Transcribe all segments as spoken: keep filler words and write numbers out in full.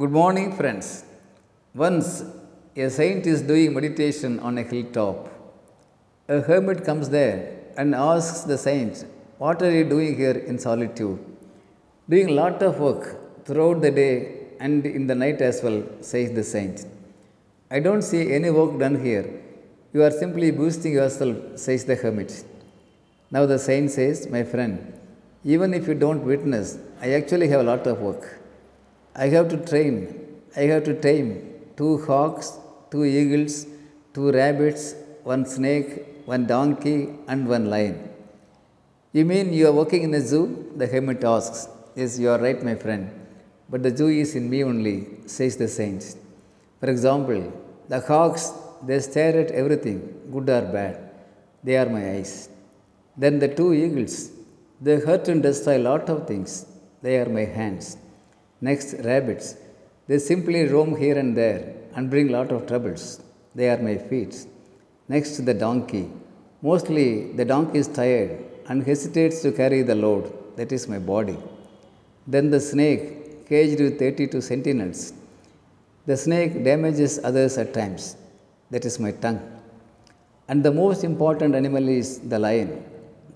Good morning, friends. Once a saint is doing meditation on a hilltop. A hermit comes there and asks the saint, "What are you doing here in solitude?" "Doing lot of work throughout the day and in the night as well," says the saint. "I don't see any work done here. You are simply boosting yourself," says the hermit. Now the saint says, "My friend, even if you don't witness, I actually have a lot of work. I have to train, I have to tame two hawks, two eagles, two rabbits, one snake, one donkey and one lion." "You mean you are working in a zoo?" the hermit asks. "Yes, you are right, my friend. But the zoo is in me only," says the saint. "For example, the hawks, they stare at everything, good or bad. They are my eyes. Then the two eagles, they hurt and destroy a lot of things. They are my hands. Next, rabbits, they simply roam here and there and bring lot of troubles. They are my feet. Next, the donkey, mostly the donkey is tired and hesitates to carry the load, that is my body. Then the snake, caged with thirty-two sentinels, the snake damages others at times, that is my tongue. And the most important animal is the lion.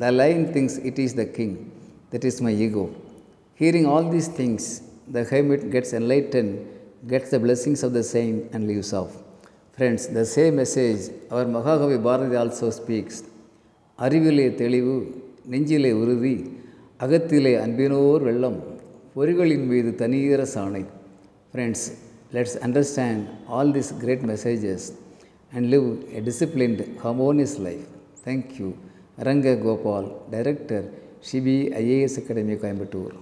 The lion thinks it is the king, that is my ego." Hearing all these things, the hermit gets enlightened, gets the blessings of the saint and leaves off. Friends, the same message our Mahagavi Bharati also speaks. "Arivile telivu, nenjile uruvi, agathile anbinor vellam, porigalin meedu taniira saanai." Friends, let's understand all these great messages and live a disciplined, harmonious life. Thank you. Ranga Gopal, Director, Sibi I A S Academy, Coimbatore.